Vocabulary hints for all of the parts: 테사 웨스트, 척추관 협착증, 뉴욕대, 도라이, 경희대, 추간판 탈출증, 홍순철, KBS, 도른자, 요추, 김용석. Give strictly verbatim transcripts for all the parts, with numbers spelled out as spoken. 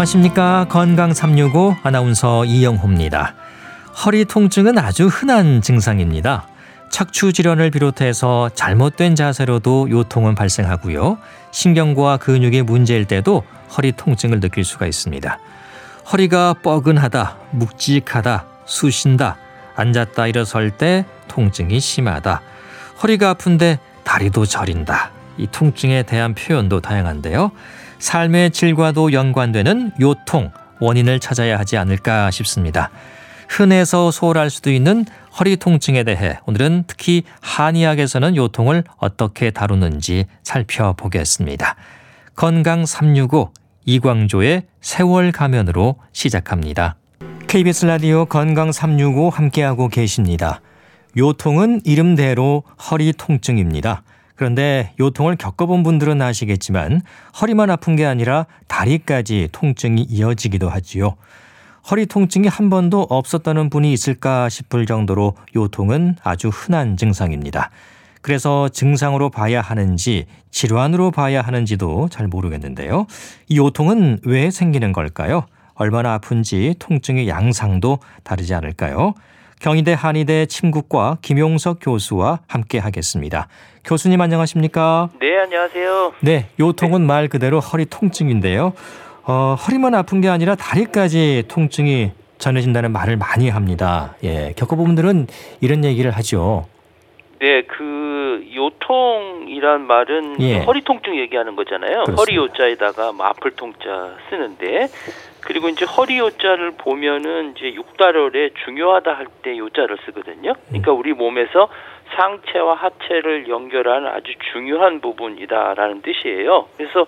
안녕하십니까. 건강 삼육오 아나운서 이영호입니다. 허리 통증은 아주 흔한 증상입니다. 척추 질환을 비롯해서 잘못된 자세로도 요통은 발생하고요. 신경과 근육의 문제일 때도 허리 통증을 느낄 수가 있습니다. 허리가 뻐근하다, 묵직하다, 쑤신다, 앉았다 일어설 때 통증이 심하다, 허리가 아픈데 다리도 저린다. 이 통증에 대한 표현도 다양한데요. 삶의 질과도 연관되는 요통, 원인을 찾아야 하지 않을까 싶습니다. 흔해서 소홀할 수도 있는 허리 통증에 대해 오늘은 특히 한의학에서는 요통을 어떻게 다루는지 살펴보겠습니다. 건강 삼육오 이광조의 세월 가면으로 시작합니다. 케이비에스 라디오 건강 삼육오 함께하고 계십니다. 요통은 이름대로 허리 통증입니다. 그런데 요통을 겪어본 분들은 아시겠지만 허리만 아픈 게 아니라 다리까지 통증이 이어지기도 하지요. 허리 통증이 한 번도 없었다는 분이 있을까 싶을 정도로 요통은 아주 흔한 증상입니다. 그래서 증상으로 봐야 하는지 질환으로 봐야 하는지도 잘 모르겠는데요. 이 요통은 왜 생기는 걸까요? 얼마나 아픈지 통증의 양상도 다르지 않을까요? 경희대 한의대 침구과 김용석 교수와 함께 하겠습니다. 교수님 안녕하십니까? 네, 안녕하세요. 네, 요통은 네. 말 그대로 허리 통증인데요. 어, 허리만 아픈 게 아니라 다리까지 통증이 전해진다는 말을 많이 합니다. 예, 겪어본 분들은 이런 얘기를 하죠. 네, 그 요통이란 말은 예. 허리 통증 얘기하는 거잖아요. 그렇습니다. 허리 요자에다가 뭐 아플 통자 쓰는데, 그리고 이제 허리 요자를 보면은 이제 육달월에 중요하다 할 때 요자를 쓰거든요. 그러니까 우리 몸에서 상체와 하체를 연결하는 아주 중요한 부분이다라는 뜻이에요. 그래서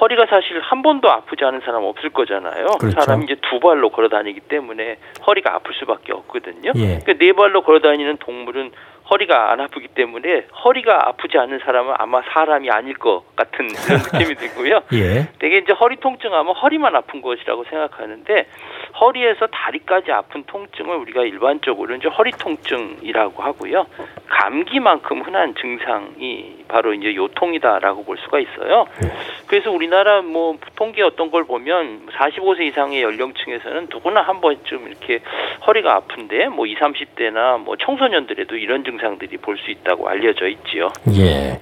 허리가 사실 한 번도 아프지 않은 사람 없을 거잖아요. 그렇죠. 사람이 이제 두 발로 걸어 다니기 때문에 허리가 아플 수밖에 없거든요. 예. 그러니까 네 발로 걸어 다니는 동물은 허리가 안 아프기 때문에 허리가 아프지 않은 사람은 아마 사람이 아닐 것 같은 그런 느낌이 들고요. 예. 되게 이제 허리 통증하면 허리만 아픈 것이라고 생각하는데, 허리에서 다리까지 아픈 통증을 우리가 일반적으로 이제 허리 통증이라고 하고요. 감기만큼 흔한 증상이 바로 이제 요통이다라고 볼 수가 있어요. 그래서 우리나라 뭐 통계 어떤 걸 보면 사십오 세 이상의 연령층에서는 누구나 한 번쯤 이렇게 허리가 아픈데, 뭐 이삼십 대나 뭐 청소년들에도 이런 증상들이 볼 수 있다고 알려져 있지요. 예.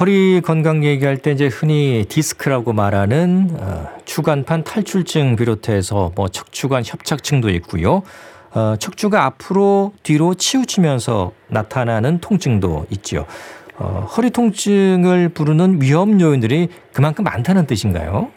허리 건강 얘기할 때 이제 흔히 디스크라고 말하는 어, 추간판 탈출증 비롯해서 뭐 척추관 협착증도 있고요. 어, 척추가 앞으로 뒤로 치우치면서 나타나는 통증도 있지요. 어, 허리 통증을 부르는 위험 요인들이 그만큼 많다는 뜻인가요?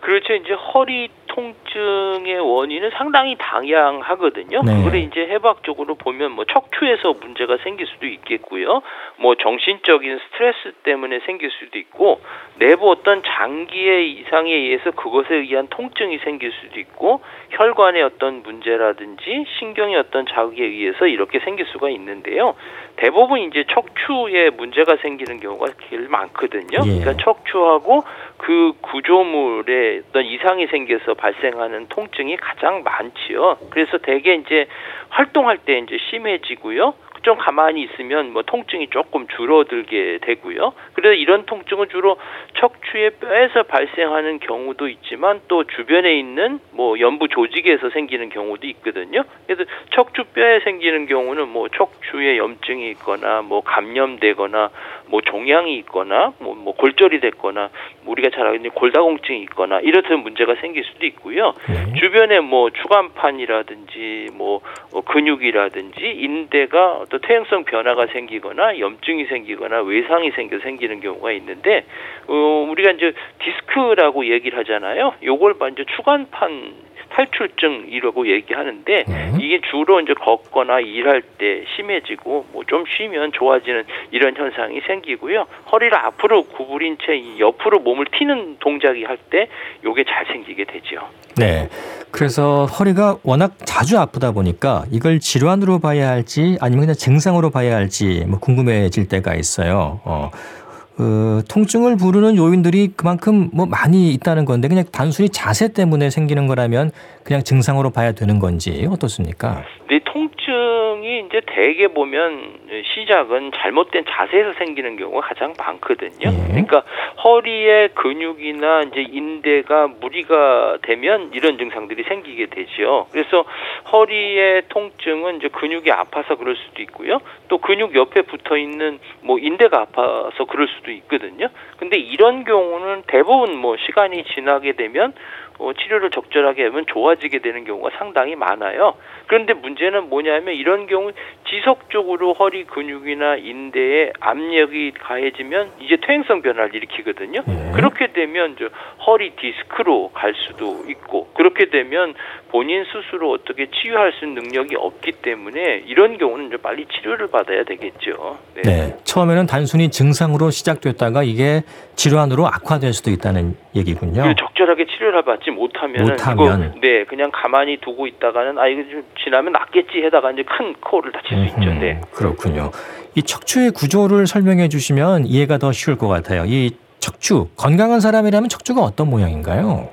그렇죠. 이제 허리 통증의 원인은 상당히 다양하거든요. 네. 그걸 이제 해박적으로 보면 뭐 척추에서 문제가 생길 수도 있겠고요. 뭐 정신적인 스트레스 때문에 생길 수도 있고, 내부 어떤 장기의 이상에 의해서 그것에 의한 통증이 생길 수도 있고, 혈관의 어떤 문제라든지 신경의 어떤 자극에 의해서 이렇게 생길 수가 있는데요. 대부분 이제 척추에 문제가 생기는 경우가 제일 많거든요. 예. 그러니까 척추하고 그 구조물에 어떤 이상이 생겨서 발생하는 통증이 가장 많지요. 그래서 대개 이제 활동할 때 이제 심해지고요. 좀 가만히 있으면 뭐 통증이 조금 줄어들게 되고요. 그래서 이런 통증은 주로 척추의 뼈에서 발생하는 경우도 있지만 또 주변에 있는 뭐 연부 조직에서 생기는 경우도 있거든요. 그래서 척추 뼈에 생기는 경우는 뭐 척추에 염증이 있거나 뭐 감염되거나 뭐 종양이 있거나 뭐, 뭐 골절이 됐거나 우리가 잘 알고 있는 골다공증이 있거나 이렇듯 문제가 생길 수도 있고요. 네. 주변에 뭐 추간판이라든지 뭐 근육이라든지 인대가 또 퇴행성 변화가 생기거나 염증이 생기거나 외상이 생겨 생기는 경우가 있는데, 어, 우리가 이제 디스크라고 얘기를 하잖아요. 요걸 먼저 추간판 탈출증이라고 얘기하는데, 음. 이게 주로 이제 걷거나 일할 때 심해지고 뭐 좀 쉬면 좋아지는 이런 현상이 생기고요. 허리를 앞으로 구부린 채 옆으로 몸을 튀는 동작이 할 때 이게 잘 생기게 되죠. 네. 그래서 허리가 워낙 자주 아프다 보니까 이걸 질환으로 봐야 할지 아니면 그냥 증상으로 봐야 할지 뭐 궁금해질 때가 있어요. 어. 어, 통증을 부르는 요인들이 그만큼 뭐 많이 있다는 건데, 그냥 단순히 자세 때문에 생기는 거라면 그냥 증상으로 봐야 되는 건지 어떻습니까? 네, 통증 통증이 이제 대개 보면 시작은 잘못된 자세에서 생기는 경우가 가장 많거든요. 예. 그러니까 허리의 근육이나 이제 인대가 무리가 되면 이런 증상들이 생기게 되죠. 그래서 허리의 통증은 이제 근육이 아파서 그럴 수도 있고요. 또 근육 옆에 붙어 있는 뭐 인대가 아파서 그럴 수도 있거든요. 근데 이런 경우는 대부분 뭐 시간이 지나게 되면 어, 치료를 적절하게 하면 좋아지게 되는 경우가 상당히 많아요. 그런데 문제는 뭐냐면 이런 경우 지속적으로 허리 근육이나 인대에 압력이 가해지면 이제 퇴행성 변화를 일으키거든요. 네. 그렇게 되면 저 허리 디스크로 갈 수도 있고, 그렇게 되면 본인 스스로 어떻게 치유할 수 있는 능력이 없기 때문에 이런 경우는 이제 빨리 치료를 받아야 되겠죠. 네. 네. 처음에는 단순히 증상으로 시작됐다가 이게 질환으로 악화될 수도 있다는 얘기군요. 네, 적절하게 치료를 받지 못하면 못하면. 이거, 네, 그냥 가만히 두고 있다가는 아 이거 좀 지나면 낫겠지 하다가 이제 큰 코를 다칠 수 있죠. 네. 그렇군요. 이 척추의 구조를 설명해 주시면 이해가 더 쉬울 것 같아요. 이 척추, 건강한 사람이라면 척추가 어떤 모양인가요?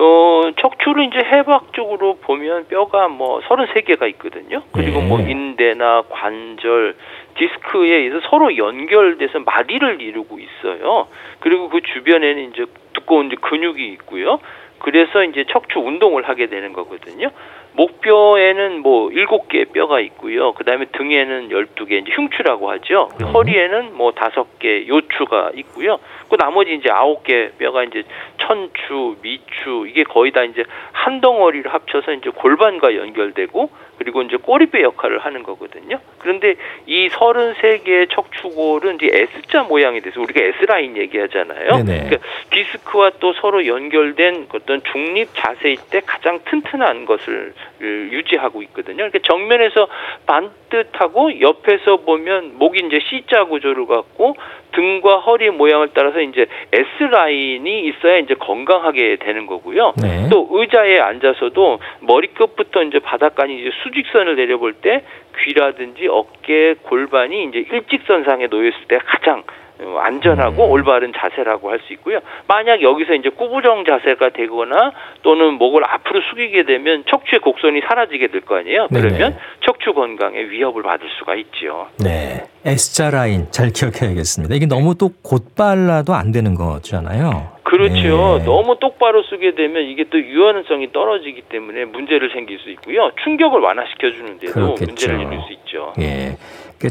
어, 척추를 이제 해부학적으로 보면 뼈가 뭐 서른세 개가 있거든요. 그리고 네. 뭐 인대나 관절, 디스크에 의해서 서로 연결돼서 마디를 이루고 있어요. 그리고 그 주변에는 이제 두꺼운 이제 근육이 있고요. 그래서 이제 척추 운동을 하게 되는 거거든요. 목뼈에는 뭐 일곱 개 뼈가 있고요. 그 다음에 등에는 열두 개 이제 흉추라고 하죠. 음. 허리에는 뭐 다섯 개 요추가 있고요. 그 나머지 이제 아홉 개 뼈가 이제 천추, 미추 이게 거의 다 이제 한 덩어리를 합쳐서 이제 골반과 연결되고 그리고 이제 꼬리뼈 역할을 하는 거거든요. 그런데 이 서른세 개의 척추골은 이제 S자 모양이 돼서 우리가 S라인 얘기하잖아요. 그러니까 디스크와 또 서로 연결된 어떤 중립 자세일 때 가장 튼튼한 것을 유지하고 있거든요. 그러니까 정면에서 반듯하고 옆에서 보면 목이 이제 C자 구조를 갖고 등과 허리 모양을 따라서 이제 S라인이 있어야 이제 건강하게 되는 거고요. 네. 또 의자에 앉아서도 머리끝부터 이제 바닥까지 이제 수직선을 내려볼 때 귀라든지 어깨, 골반이 이제 일직선상에 놓였을 때 가장 안전하고 음. 올바른 자세라고 할 수 있고요. 만약 여기서 이제 구부정 자세가 되거나 또는 목을 앞으로 숙이게 되면 척추의 곡선이 사라지게 될 거 아니에요. 네네. 그러면 척추 건강에 위협을 받을 수가 있죠. 네, S자 라인 잘 기억해야겠습니다. 이게 너무 또 곧발라도 안 되는 거잖아요. 그렇죠. 네. 너무 똑바로 쓰게 되면 이게 또 유연성이 떨어지기 때문에 문제를 생길 수 있고요. 충격을 완화시켜주는 데도 그렇겠죠. 문제를 일으킬 수 있죠. 예.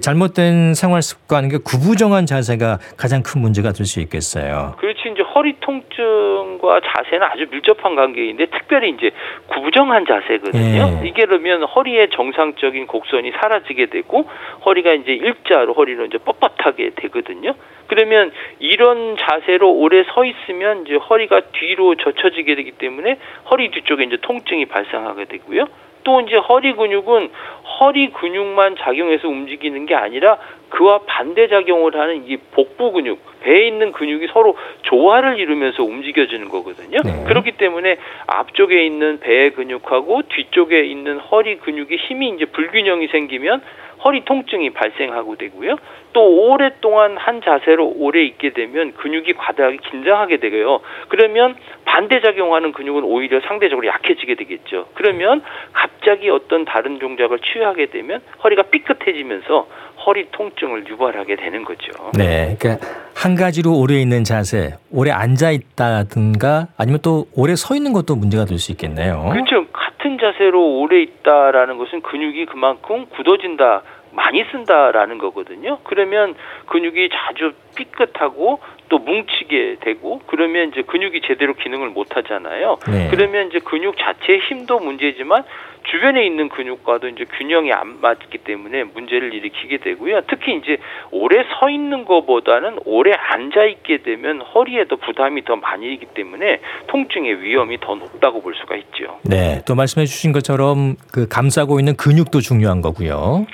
잘못된 생활 습관, 구부정한 자세가 가장 큰 문제가 될 수 있겠어요. 그렇지. 이제 허리 통증과 자세는 아주 밀접한 관계인데 특별히 이제 구부정한 자세거든요. 예. 이게 그러면 허리의 정상적인 곡선이 사라지게 되고 허리가 이제 일자로 허리로 이제 뻣뻣하게 되거든요. 그러면 이런 자세로 오래 서 있으면 이제 허리가 뒤로 젖혀지게 되기 때문에 허리 뒤쪽에 이제 통증이 발생하게 되고요. 또 이제 허리 근육은 허리 근육만 작용해서 움직이는 게 아니라 그와 반대 작용을 하는 이 복부 근육, 배에 있는 근육이 서로 조화를 이루면서 움직여지는 거거든요. 네. 그렇기 때문에 앞쪽에 있는 배의 근육하고 뒤쪽에 있는 허리 근육의 힘이 이제 불균형이 생기면 허리 통증이 발생하고 되고요. 또 오랫동안 한 자세로 오래 있게 되면 근육이 과다하게 긴장하게 되고요. 그러면 반대 작용하는 근육은 오히려 상대적으로 약해지게 되겠죠. 그러면 갑자기 어떤 다른 동작을 취하게 되면 허리가 삐끗해지면서 허리 통증을 유발하게 되는 거죠. 네, 그러니까 한 가지로 오래 있는 자세, 오래 앉아 있다든가 아니면 또 오래 서 있는 것도 문제가 될 수 있겠네요. 그렇죠. 같은 자세로 오래 있다라는 것은 근육이 그만큼 굳어진다. 많이 쓴다라는 거거든요. 그러면 근육이 자주 삐끗하고 또 뭉치게 되고 그러면 이제 근육이 제대로 기능을 못 하잖아요. 네. 그러면 이제 근육 자체의 힘도 문제지만 주변에 있는 근육과도 이제 균형이 안 맞기 때문에 문제를 일으키게 되고요. 특히 이제 오래 서 있는 것보다는 오래 앉아 있게 되면 허리에도 부담이 더 많이 있기 때문에 통증의 위험이 더 높다고 볼 수가 있죠. 네, 또 말씀해 주신 것처럼 그 감싸고 있는 근육도 중요한 거고요.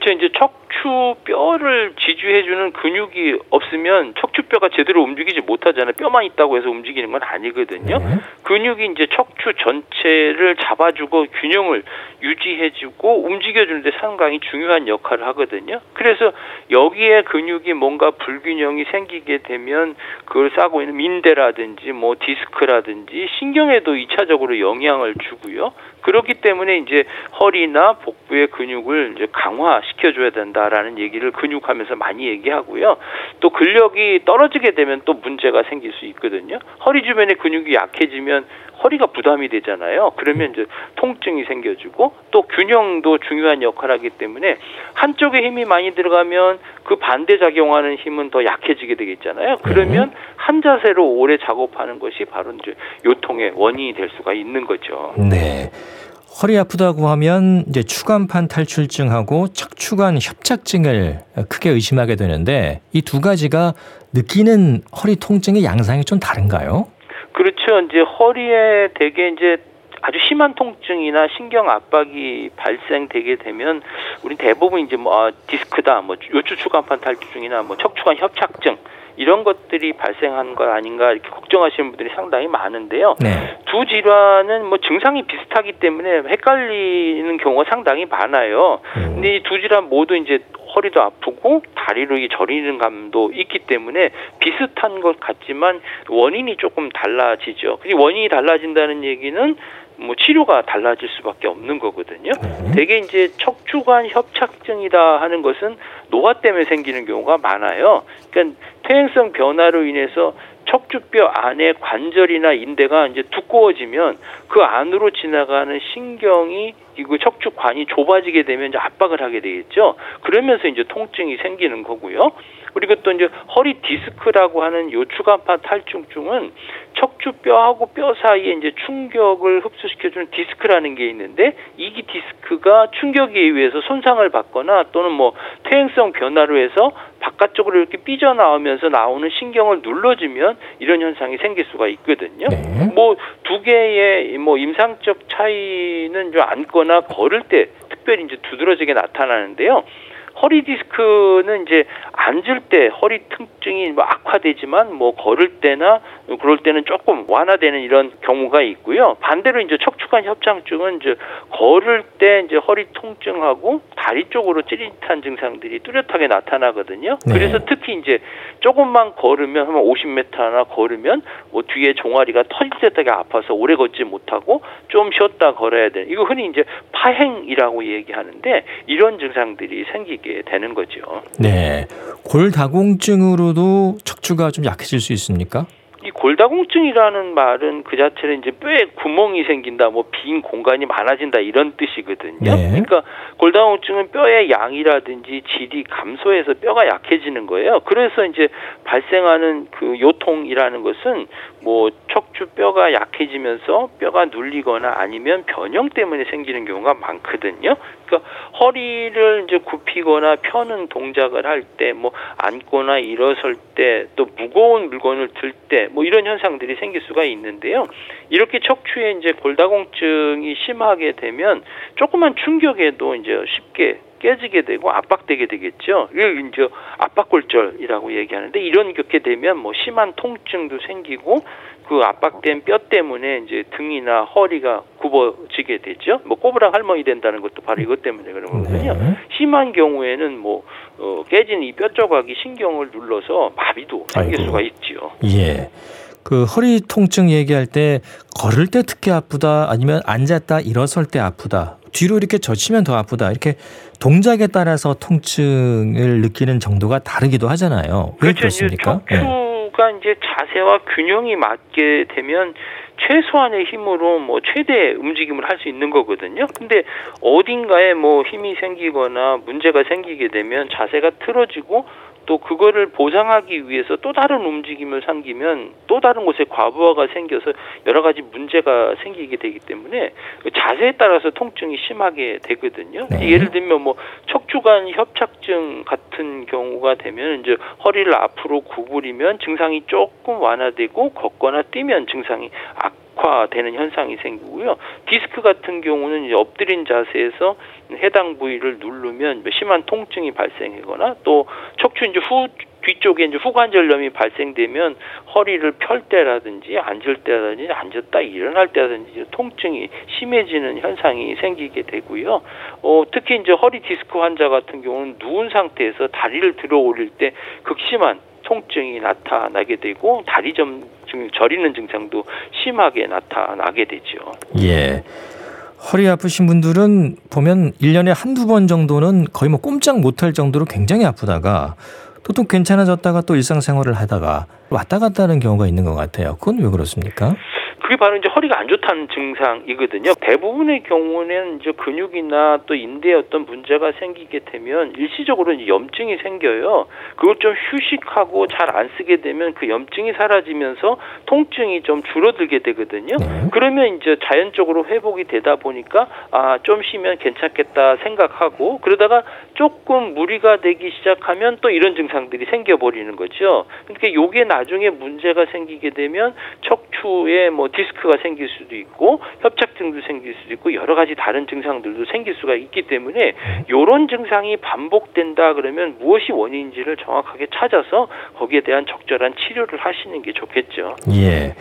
도대체 이제 척추뼈를 지지해주는 근육이 없으면 척추뼈가 제대로 움직이지 못하잖아요. 뼈만 있다고 해서 움직이는 건 아니거든요. 네. 근육이 이제 척추 전체를 잡아주고 균형을 유지해주고 움직여주는데 상당히 중요한 역할을 하거든요. 그래서 여기에 근육이 뭔가 불균형이 생기게 되면 그걸 싸고 있는 인대라든지 뭐 디스크라든지 신경에도 이 차적으로 영향을 주고요. 그렇기 때문에 이제 허리나 복부의 근육을 이제 강화시켜줘야 된다라는 얘기를 근육하면서 많이 얘기하고요. 또 근력이 떨어지게 되면 또 문제가 생길 수 있거든요. 허리 주변의 근육이 약해지면 허리가 부담이 되잖아요. 그러면 이제 통증이 생겨지고 또 균형도 중요한 역할을 하기 때문에 한쪽에 힘이 많이 들어가면 그 반대 작용하는 힘은 더 약해지게 되겠잖아요. 그러면 한 자세로 오래 작업하는 것이 바로 이제 요통의 원인이 될 수가 있는 거죠. 네. 허리 아프다고 하면 이제 추간판 탈출증하고 척추관 협착증을 크게 의심하게 되는데 이 두 가지가 느끼는 허리 통증의 양상이 좀 다른가요? 그렇죠. 이제 허리에 되게 이제 아주 심한 통증이나 신경 압박이 발생되게 되면 우리 대부분 이제 뭐 디스크다, 뭐 요추 추간판 탈출증이나 뭐 척추관 협착증 이런 것들이 발생한 것 아닌가 이렇게 걱정하시는 분들이 상당히 많은데요. 네. 두 질환은 뭐 증상이 비슷하기 때문에 헷갈리는 경우가 상당히 많아요. 근데 이 두 질환 모두 이제 허리도 아프고 다리로 이 저리는 감도 있기 때문에 비슷한 것 같지만 원인이 조금 달라지죠. 원인이 달라진다는 얘기는 뭐 치료가 달라질 수밖에 없는 거거든요. 되게 이제 척추관 협착증이다 하는 것은 노화 때문에 생기는 경우가 많아요. 그러니까 퇴행성 변화로 인해서 척추뼈 안에 관절이나 인대가 이제 두꺼워지면 그 안으로 지나가는 신경이 이거 척추관이 좁아지게 되면 이제 압박을 하게 되겠죠. 그러면서 이제 통증이 생기는 거고요. 그리고 또 이제 허리 디스크라고 하는 요추간판 탈출증은 척추뼈하고 뼈 사이에 이제 충격을 흡수시켜주는 디스크라는 게 있는데 이 디스크가 충격에 의해서 손상을 받거나 또는 뭐 퇴행성 변화로 해서 바깥쪽으로 이렇게 삐져나오면서 나오는 신경을 눌러주면 이런 현상이 생길 수가 있거든요. 네. 뭐 두 개의 뭐 임상적 차이는 좀 앉거나 걸을 때 특별히 이제 두드러지게 나타나는데요. 허리 디스크는 이제 앉을 때 허리 통증이 뭐 악화되지만 뭐 걸을 때나 그럴 때는 조금 완화되는 이런 경우가 있고요. 반대로 이제 척추관 협착증은 이제 걸을 때 이제 허리 통증하고 다리 쪽으로 찌릿한 증상들이 뚜렷하게 나타나거든요. 네. 그래서 특히 이제 조금만 걸으면 한 오십 미터나 걸으면 뭐 뒤에 종아리가 터질 때 되게 아파서 오래 걷지 못하고 좀 쉬었다 걸어야 되는 이거 흔히 이제 파행이라고 얘기하는데 이런 증상들이 생기게 되는 거죠. 네, 골다공증으로도 척추가 좀 약해질 수 있습니까? 이 골다공증이라는 말은 그 자체는 이제 뼈에 구멍이 생긴다, 뭐 빈 공간이 많아진다 이런 뜻이거든요. 네. 그러니까 골다공증은 뼈의 양이라든지 질이 감소해서 뼈가 약해지는 거예요. 그래서 이제 발생하는 그 요통이라는 것은 뭐 척추뼈가 약해지면서 뼈가 눌리거나 아니면 변형 때문에 생기는 경우가 많거든요. 그러니까 허리를 이제 굽히거나 펴는 동작을 할 때, 뭐 앉거나 일어설 때, 또 무거운 물건을 들 때, 뭐 이런 현상들이 생길 수가 있는데요. 이렇게 척추에 이제 골다공증이 심하게 되면 조그만 충격에도 이제 쉽게 깨지게 되고 압박되게 되겠죠. 이걸 이제 압박골절이라고 얘기하는데 이런 겪게 되면 뭐 심한 통증도 생기고 그 압박된 뼈 때문에 이제 등이나 허리가 굽어지게 되죠. 뭐 꼬부랑 할머니 된다는 것도 바로 이것 때문에 그런 거거든요. 네. 심한 경우에는 뭐 어, 깨진 이 뼈 조각이 신경을 눌러서 마비도 생길 아이고. 수가 있죠. 예. 그 허리 통증 얘기할 때 걸을 때 특히 아프다 아니면 앉았다 일어설 때 아프다 뒤로 이렇게 젖히면 더 아프다 이렇게 동작에 따라서 통증을 느끼는 정도가 다르기도 하잖아요. 왜 그렇죠. 그렇습니까? 척추가 네. 이제 자세와 균형이 맞게 되면 최소한의 힘으로 뭐 최대의 움직임을 할 수 있는 거거든요. 근데 어딘가에 뭐 힘이 생기거나 문제가 생기게 되면 자세가 틀어지고 또 그거를 보상하기 위해서 또 다른 움직임을 삼기면 또 다른 곳에 과부하가 생겨서 여러 가지 문제가 생기게 되기 때문에 자세에 따라서 통증이 심하게 되거든요. 네. 예를 들면 뭐 척추관 협착증 같은 경우가 되면 이제 허리를 앞으로 구부리면 증상이 조금 완화되고 걷거나 뛰면 증상이 악 악화되는 현상이 생기고요. 디스크 같은 경우는 이제 엎드린 자세에서 해당 부위를 누르면 심한 통증이 발생하거나 또 척추 이제 후 뒤쪽에 이제 후관절염이 발생되면 허리를 펼 때라든지 앉을 때라든지 앉았다 일어날 때라든지 통증이 심해지는 현상이 생기게 되고요. 어, 특히 이제 허리 디스크 환자 같은 경우는 누운 상태에서 다리를 들어 올릴 때 극심한 통증이 나타나게 되고 다리 좀 저리는 증상도 심하게 나타나게 되죠. 예. 허리 아프신 분들은 보면 일 년에 한두 번 정도는 거의 뭐 꼼짝 못할 정도로 굉장히 아프다가 보통 괜찮아졌다가 또 일상생활을 하다가 왔다 갔다 하는 경우가 있는 것 같아요. 그건 왜 그렇습니까? 그게 바로 이제 허리가 안 좋다는 증상이거든요. 대부분의 경우는 이제 근육이나 또 인대에 어떤 문제가 생기게 되면 일시적으로 이제 염증이 생겨요. 그걸 좀 휴식하고 잘 안 쓰게 되면 그 염증이 사라지면서 통증이 좀 줄어들게 되거든요. 네. 그러면 이제 자연적으로 회복이 되다 보니까 아, 좀 쉬면 괜찮겠다 생각하고 그러다가 조금 무리가 되기 시작하면 또 이런 증상들이 생겨버리는 거죠. 그러니까 이게 나중에 문제가 생기게 되면 척추에 뭐 디스크가 생길 수도 있고 협착증도 생길 수도 있고 여러 가지 다른 증상들도 생길 수가 있기 때문에 이런 증상이 반복된다 그러면 무엇이 원인인지를 정확하게 찾아서 거기에 대한 적절한 치료를 하시는 게 좋겠죠. 예,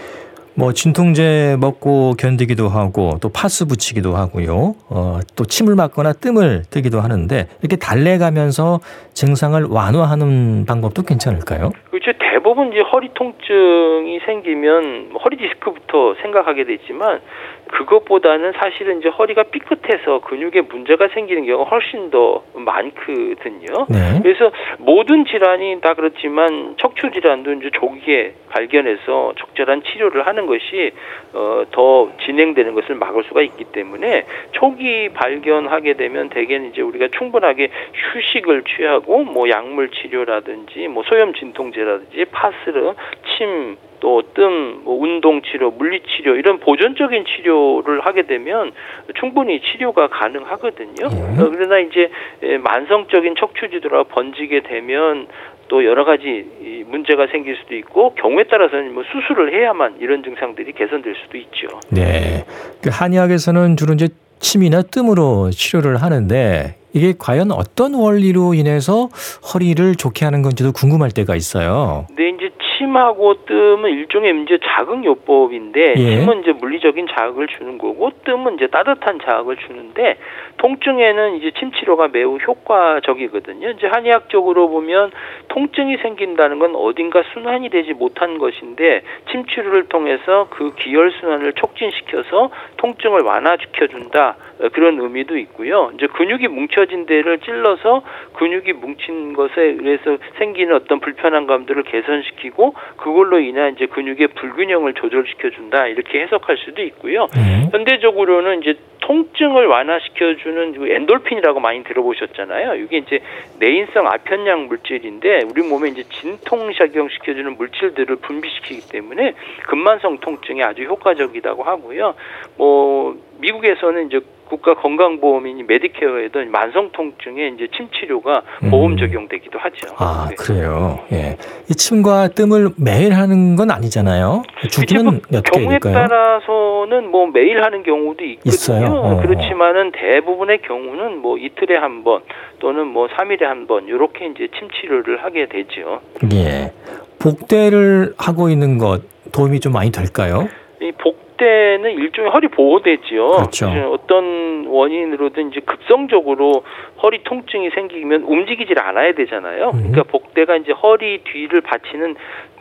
뭐 진통제 먹고 견디기도 하고 또 파스 붙이기도 하고요. 어, 또 침을 맞거나 뜸을 뜨기도 하는데 이렇게 달래가면서 증상을 완화하는 방법도 괜찮을까요? 그렇죠. 대부분 이제 허리 통증이 생기면 뭐 허리 디스크부터 생각하게 되지만 그것보다는 사실은 이제 허리가 삐끗해서 근육에 문제가 생기는 경우가 훨씬 더 많거든요. 네. 그래서 모든 질환이 다 그렇지만 척추 질환도 이제 조기에 발견해서 적절한 치료를 하는 것이 어, 더 진행되는 것을 막을 수가 있기 때문에 초기 발견하게 되면 대개는 이제 우리가 충분하게 휴식을 취하고 뭐 약물 치료라든지 뭐 소염 진통제라든지 파스름, 침 또 뜸, 뭐 운동치료, 물리치료 이런 보존적인 치료를 하게 되면 충분히 치료가 가능하거든요. 그러나 이제 만성적인 척추지도라 번지게 되면 또 여러 가지 문제가 생길 수도 있고 경우에 따라서는 뭐 수술을 해야만 이런 증상들이 개선될 수도 있죠. 네, 그 한의학에서는 주로 이제 침이나 뜸으로 치료를 하는데 이게 과연 어떤 원리로 인해서 허리를 좋게 하는 건지도 궁금할 때가 있어요. 네, 이제 침하고 뜸은 일종의 이제 자극요법인데 예. 침은 이제 물리적인 자극을 주는 거고 뜸은 이제 따뜻한 자극을 주는데 통증에는 이제 침 치료가 매우 효과적이거든요. 이제 한의학적으로 보면 통증이 생긴다는 건 어딘가 순환이 되지 못한 것인데 침 치료를 통해서 그 기혈 순환을 촉진시켜서 통증을 완화시켜 준다 그런 의미도 있고요. 이제 근육이 뭉쳐진 데를 찔러서 근육이 뭉친 것에 의해서 생기는 어떤 불편한 감들을 개선시키고 그걸로 인한 이제 근육의 불균형을 조절시켜 준다 이렇게 해석할 수도 있고요. 음. 현대적으로는 이제 통증을 완화시켜 주는 엔돌핀이라고 많이 들어보셨잖아요. 이게 이제 내인성 아편양 물질인데 우리 몸에 이제 진통 작용시켜 주는 물질들을 분비시키기 때문에 근만성 통증에 아주 효과적이라고 하고요. 뭐 미국에서는 이제 국가 건강보험인 메디케어에도 만성 통증에 이제 침 치료가 보험 적용되기도 하죠. 아 네. 그래요. 예, 이 침과 뜸을 매일 하는 건 아니잖아요. 주기는 몇 개 경우에 될까요? 따라서는 뭐 매일 하는 경우도 있거든요. 있어요. 어. 그렇지만은 대부분의 경우는 뭐 이틀에 한 번 또는 뭐 삼 일에 한 번 이렇게 이제 침 치료를 하게 되죠. 예, 복대를 하고 있는 것 도움이 좀 많이 될까요? 이 복 때는 일종의 허리 보호대지요. 그렇죠. 어떤 원인으로든 이제 급성적으로 허리 통증이 생기면 움직이질 않아야 되잖아요. 음. 그러니까 복대가 이제 허리 뒤를 받치는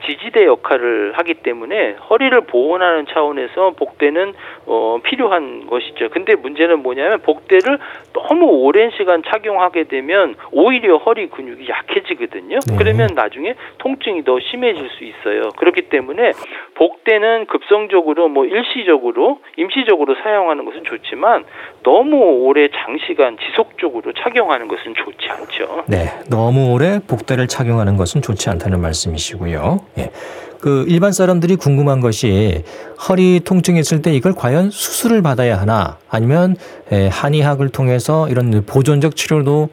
지지대 역할을 하기 때문에 허리를 보호하는 차원에서 복대는 어, 필요한 것이죠. 근데 문제는 뭐냐면 복대를 너무 오랜 시간 착용하게 되면 오히려 허리 근육이 약해지거든요. 네. 그러면 나중에 통증이 더 심해질 수 있어요. 그렇기 때문에 복대는 급성적으로 뭐 일시적으로 임시적으로 사용하는 것은 좋지만 너무 오래 장시간 지속적으로 착용하는 것은 좋지 않죠. 네, 너무 오래 복대를 착용하는 것은 좋지 않다는 말씀이시고요. 예. 그 일반 사람들이 궁금한 것이 허리 통증이 있을 때 이걸 과연 수술을 받아야 하나 아니면 한의학을 통해서 이런 보존적 치료도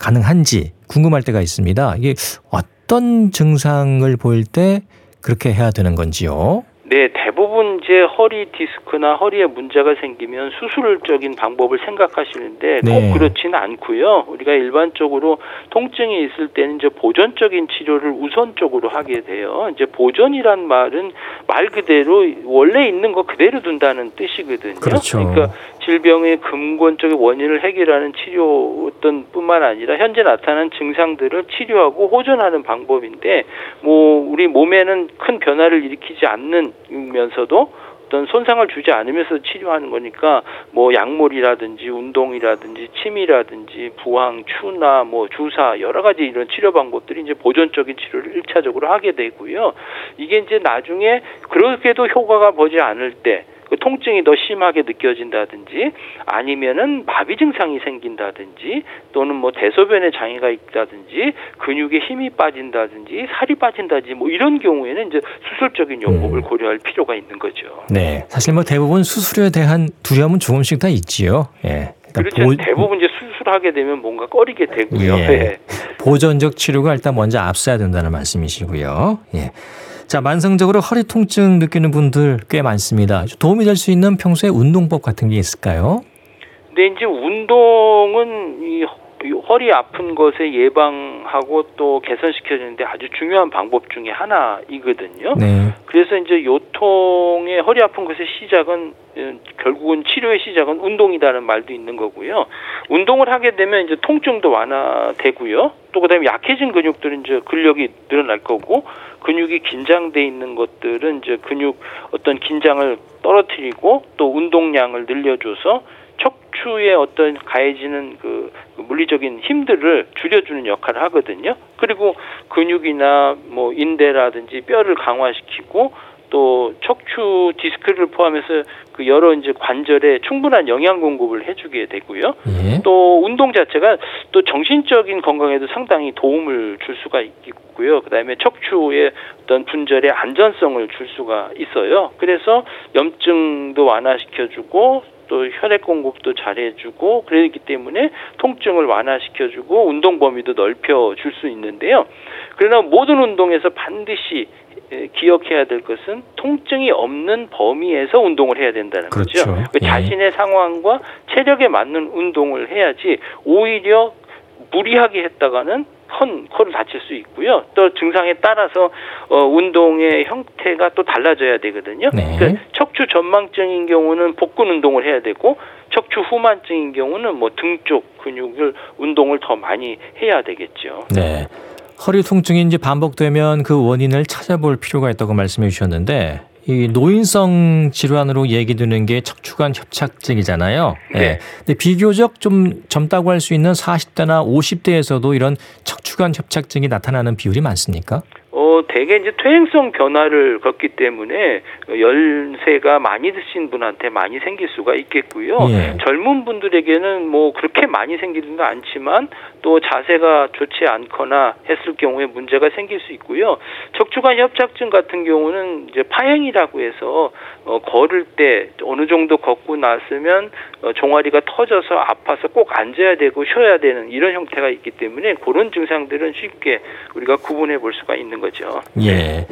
가능한지 궁금할 때가 있습니다. 이게 어떤 증상을 보일 때 그렇게 해야 되는 건지요? 네, 대부분 이제 허리 디스크나 허리에 문제가 생기면 수술적인 방법을 생각하시는데 네. 꼭 그렇지는 않고요. 우리가 일반적으로 통증이 있을 때는 이제 보존적인 치료를 우선적으로 하게 돼요. 이제 보존이란 말은 말 그대로 원래 있는 거 그대로 둔다는 뜻이거든요. 그렇죠. 그러니까 질병의 근본적인 원인을 해결하는 치료 어떤 뿐만 아니라 현재 나타난 증상들을 치료하고 호전하는 방법인데, 뭐 우리 몸에는 큰 변화를 일으키지 않으면서도 어떤 손상을 주지 않으면서 치료하는 거니까 뭐 약물이라든지 운동이라든지 침이라든지 부항, 추나 뭐 주사 여러 가지 이런 치료 방법들이 이제 보존적인 치료를 일차적으로 하게 되고요. 이게 이제 나중에 그렇게도 효과가 보지 않을 때 그 통증이 더 심하게 느껴진다든지 아니면은 마비 증상이 생긴다든지 또는 뭐 대소변에 장애가 있다든지 근육에 힘이 빠진다든지 살이 빠진다든지 뭐 이런 경우에는 이제 수술적인 요법을 음. 고려할 필요가 있는 거죠. 네, 사실 뭐 대부분 수술에 대한 두려움은 조금씩 다 있지요. 예. 그렇죠. 보... 대부분 이제 수술하게 되면 뭔가 꺼리게 되고요. 예. 네. 보존적 치료가 일단 먼저 앞서야 된다는 말씀이시고요. 예. 자, 만성적으로 허리 통증 느끼는 분들 꽤 많습니다. 도움이 될 수 있는 평소에 운동법 같은 게 있을까요? 네, 이제 운동은 이 허리 아픈 것에 예방하고 또 개선시켜주는데 아주 중요한 방법 중에 하나이거든요. 네. 그래서 이제 요통의 허리 아픈 것의 시작은 결국은 치료의 시작은 운동이라는 말도 있는 거고요. 운동을 하게 되면 이제 통증도 완화되고요. 또 그다음에 약해진 근육들은 이제 근력이 늘어날 거고 근육이 긴장돼 있는 것들은 이제 근육 어떤 긴장을 떨어뜨리고 또 운동량을 늘려줘서 척추에 어떤 가해지는 그 물리적인 힘들을 줄여주는 역할을 하거든요. 그리고 근육이나 뭐 인대라든지 뼈를 강화시키고 또 척추 디스크를 포함해서 그 여러 이제 관절에 충분한 영양 공급을 해주게 되고요. 예. 또 운동 자체가 또 정신적인 건강에도 상당히 도움을 줄 수가 있고요. 그다음에 척추의 어떤 분절의 안전성을 줄 수가 있어요. 그래서 염증도 완화시켜주고 또 혈액 공급도 잘해주고 그러기 때문에 통증을 완화시켜주고 운동 범위도 넓혀줄 수 있는데요. 그러나 모든 운동에서 반드시 기억해야 될 것은 통증이 없는 범위에서 운동을 해야 된다는 그렇죠. 거죠. 그 예. 자신의 상황과 체력에 맞는 운동을 해야지 오히려 무리하게 했다가는 큰 코를 다칠 수 있고요. 또 증상에 따라서 어, 운동의 형태가 또 달라져야 되거든요. 네. 그러니까 척추 전망증인 경우는 복근 운동을 해야 되고 척추 후만증인 경우는 뭐 등 쪽 근육을 운동을 더 많이 해야 되겠죠. 네. 허리 통증이 이제 반복되면 그 원인을 찾아볼 필요가 있다고 말씀해 주셨는데 이 노인성 질환으로 얘기되는 게 척추관 협착증이잖아요. 네. 예. 근데 비교적 좀 젊다고 할 수 있는 사십 대나 오십 대에서도 이런 척추관 협착증이 나타나는 비율이 많습니까? 어, 대개 이제 퇴행성 변화를 겪기 때문에 연세가 많이 드신 분한테 많이 생길 수가 있겠고요. 예. 젊은 분들에게는 뭐 그렇게 많이 생기는 건 않지만 또 자세가 좋지 않거나 했을 경우에 문제가 생길 수 있고요. 척추관 협착증 같은 경우는 이제 파행이라고 해서 어, 걸을 때 어느 정도 걷고 났으면 어, 종아리가 터져서 아파서 꼭 앉아야 되고 쉬어야 되는 이런 형태가 있기 때문에 그런 증상들은 쉽게 우리가 구분해 볼 수가 있는 거죠. 그렇죠. 예.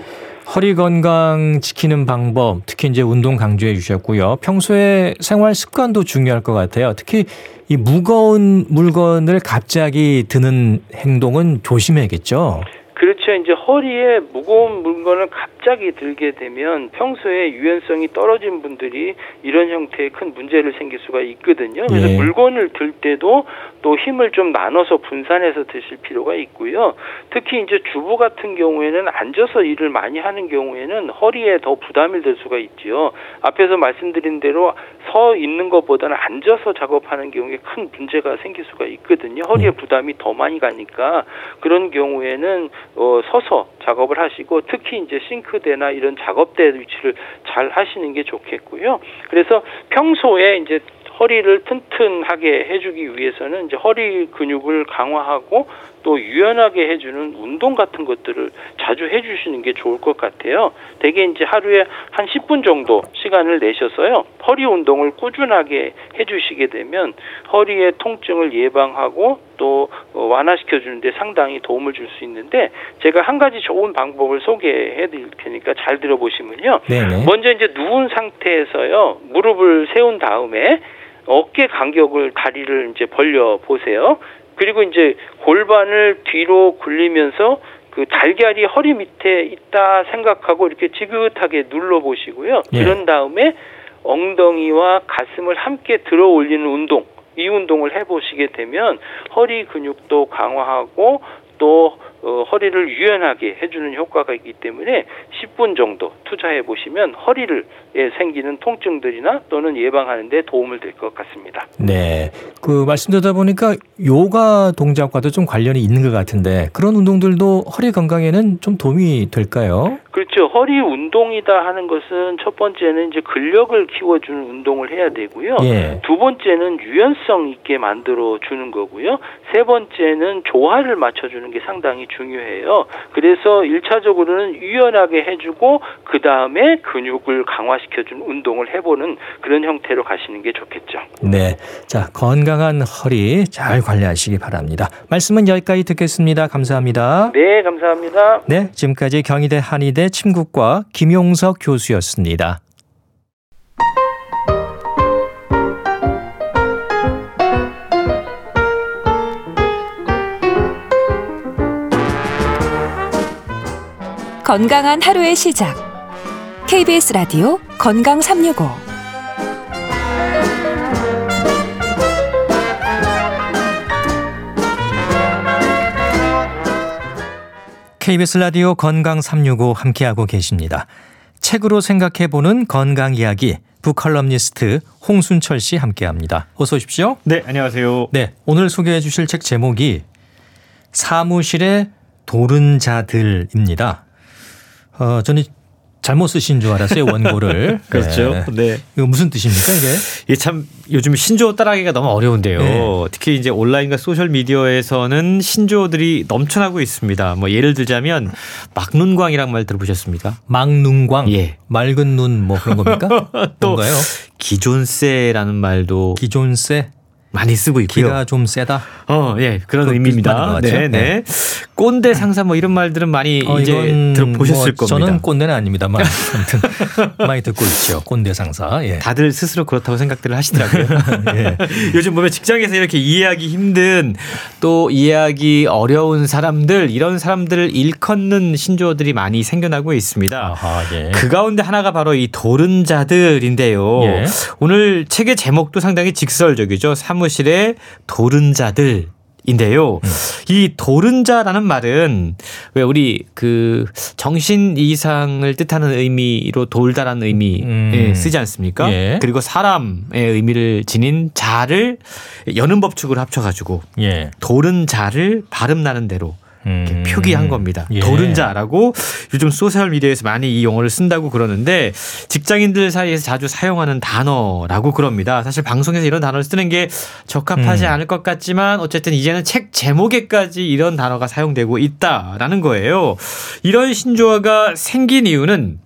허리 건강 지키는 방법, 특히 이제 운동 강조해 주셨고요. 평소에 생활 습관도 중요할 것 같아요. 특히 이 무거운 물건을 갑자기 드는 행동은 조심해야겠죠. 그렇죠. 이제 허리에 무거운 물건을 갑자기 들게 되면 평소에 유연성이 떨어진 분들이 이런 형태의 큰 문제를 생길 수가 있거든요. 그래서 예. 물건을 들 때도 또 힘을 좀 나눠서 분산해서 드실 필요가 있고요. 특히 이제 주부 같은 경우에는 앉아서 일을 많이 하는 경우에는 허리에 더 부담이 될 수가 있지요. 앞에서 말씀드린 대로 서 있는 것보다는 앉아서 작업하는 경우에 큰 문제가 생길 수가 있거든요. 허리에 부담이 더 많이 가니까 그런 경우에는 어, 서서 작업을 하시고 특히 이제 싱크대나 이런 작업대 위치를 잘 하시는 게 좋겠고요. 그래서 평소에 이제 허리를 튼튼하게 해주기 위해서는 이제 허리 근육을 강화하고 또 유연하게 해주는 운동 같은 것들을 자주 해주시는 게 좋을 것 같아요. 대개 이제 하루에 한 십 분 정도 시간을 내셔서요, 허리 운동을 꾸준하게 해주시게 되면 허리의 통증을 예방하고 또 완화시켜주는데 상당히 도움을 줄 수 있는데, 제가 한 가지 좋은 방법을 소개해드릴 테니까 잘 들어보시면요. 네네. 먼저 이제 누운 상태에서요, 무릎을 세운 다음에 어깨 간격을 다리를 이제 벌려 보세요. 그리고 이제 골반을 뒤로 굴리면서 그 달걀이 허리 밑에 있다 생각하고 이렇게 지긋하게 눌러 보시고요. 예. 그런 다음에 엉덩이와 가슴을 함께 들어 올리는 운동, 이 운동을 해보시게 되면 허리 근육도 강화하고 또 어, 허리를 유연하게 해주는 효과가 있기 때문에 십 분 정도 투자해 보시면 허리를 예, 생기는 통증들이나 또는 예방하는 데 도움을 될 것 같습니다. 네, 그 말씀드리다 보니까 요가 동작과도 좀 관련이 있는 것 같은데, 그런 운동들도 허리 건강에는 좀 도움이 될까요? 그렇죠. 허리 운동이다 하는 것은 첫 번째는 이제 근력을 키워주는 운동을 해야 되고요. 예. 두 번째는 유연성 있게 만들어주는 거고요. 세 번째는 조화를 맞춰주는 게 상당히 중요해요. 그래서 일 차적으로는 유연하게 해주고 그 다음에 근육을 강화시켜주는 운동을 해보는 그런 형태로 가시는 게 좋겠죠. 네, 자 건강한 허리 잘 관리하시기 바랍니다. 말씀은 여기까지 듣겠습니다. 감사합니다. 네, 감사합니다. 네, 지금까지 경희대 한의대 침구과 김용석 교수였습니다. 건강한 하루의 시작. 케이비에스 라디오 건강 삼육오. 케이비에스 라디오 건강 삼육오 함께하고 계십니다. 책으로 생각해보는 건강 이야기, 북컬럼니스트 홍순철 씨 함께합니다. 어서 오십시오. 네, 안녕하세요. 네, 오늘 소개해 주실 책 제목이 사무실의 도른자들입니다. 어, 저는 잘못 쓰신 줄 알았어요, 원고를. 그렇죠. 네. 네. 이거 무슨 뜻입니까, 이게? 이게 참 요즘 신조어 따라하기가 너무 어려운데요. 네. 특히 이제 온라인과 소셜 미디어에서는 신조어들이 넘쳐나고 있습니다. 뭐 예를 들자면 막눈광이란 말 들어보셨습니까? 막눈광. 예. 맑은 눈 뭐 그런 겁니까? 또 뭔가요? 기존세라는 말도. 기존세. 많이 쓰고 있고요. 기가 좀 세다. 어, 예, 그런 의미입니다. 네, 네, 네. 꼰대 상사 뭐 이런 말들은 많이 어, 이제 들어보셨을 뭐 겁니다. 저는 꼰대는 아닙니다만, 아무튼 많이 듣고 있죠. 꼰대 상사. 예. 다들 스스로 그렇다고 생각들을 하시더라고요. 예. 요즘 보면 직장에서 이렇게 이해하기 힘든 또 이해하기 어려운 사람들, 이런 사람들을 일컫는 신조어들이 많이 생겨나고 있습니다. 아하, 예. 그 가운데 하나가 바로 이 도른자들인데요. 예. 오늘 책의 제목도 상당히 직설적이죠. 사무실의 도른자들. 인데요. 음. 이 도른자라는 말은 왜 우리 그 정신 이상을 뜻하는 의미로 돌다라는 의미에 음. 쓰지 않습니까? 예. 그리고 사람의 의미를 지닌 자를 여는 법칙으로 합쳐가지고 예. 도른자를 발음 나는 대로 이렇게 음. 표기한 겁니다. 예. 도른자라고 요즘 소셜미디어에서 많이 이 용어를 쓴다고 그러는데 직장인들 사이에서 자주 사용하는 단어라고 그럽니다. 사실 방송에서 이런 단어를 쓰는 게 적합하지 음. 않을 것 같지만 어쨌든 이제는 책 제목에까지 이런 단어가 사용되고 있다라는 거예요. 이런 신조어가 생긴 이유는